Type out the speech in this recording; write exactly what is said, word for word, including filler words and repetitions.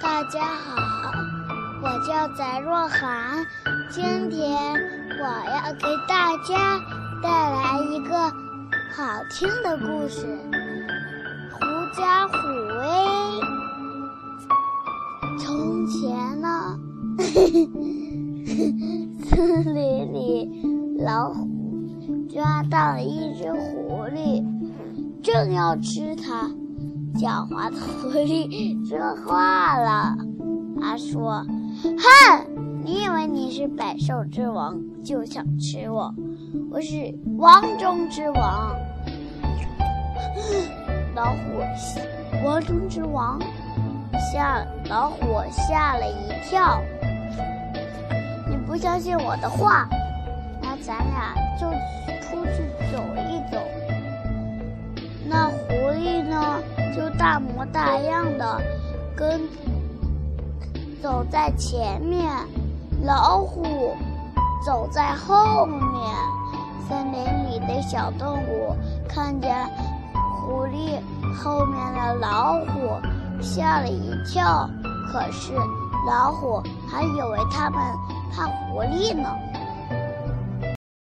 大家好，我叫翟若涵，今天我要给大家带来一个好听的故事——狐假虎威。从前呢，森林里老虎抓到了一只狐狸，正要吃它，狡猾的狐狸说话了。他说：“哼，你以为你是百兽之王，就想吃我？我是王中之王。”老虎，王中之王，吓老虎吓了一跳。你不相信我的话，那咱俩就出去走一走。那狐狸呢，就大模大样的跟走在前面，老虎走在后面。森林里的小动物看见狐狸后面的老虎，吓了一跳。可是老虎还以为他们怕狐狸呢。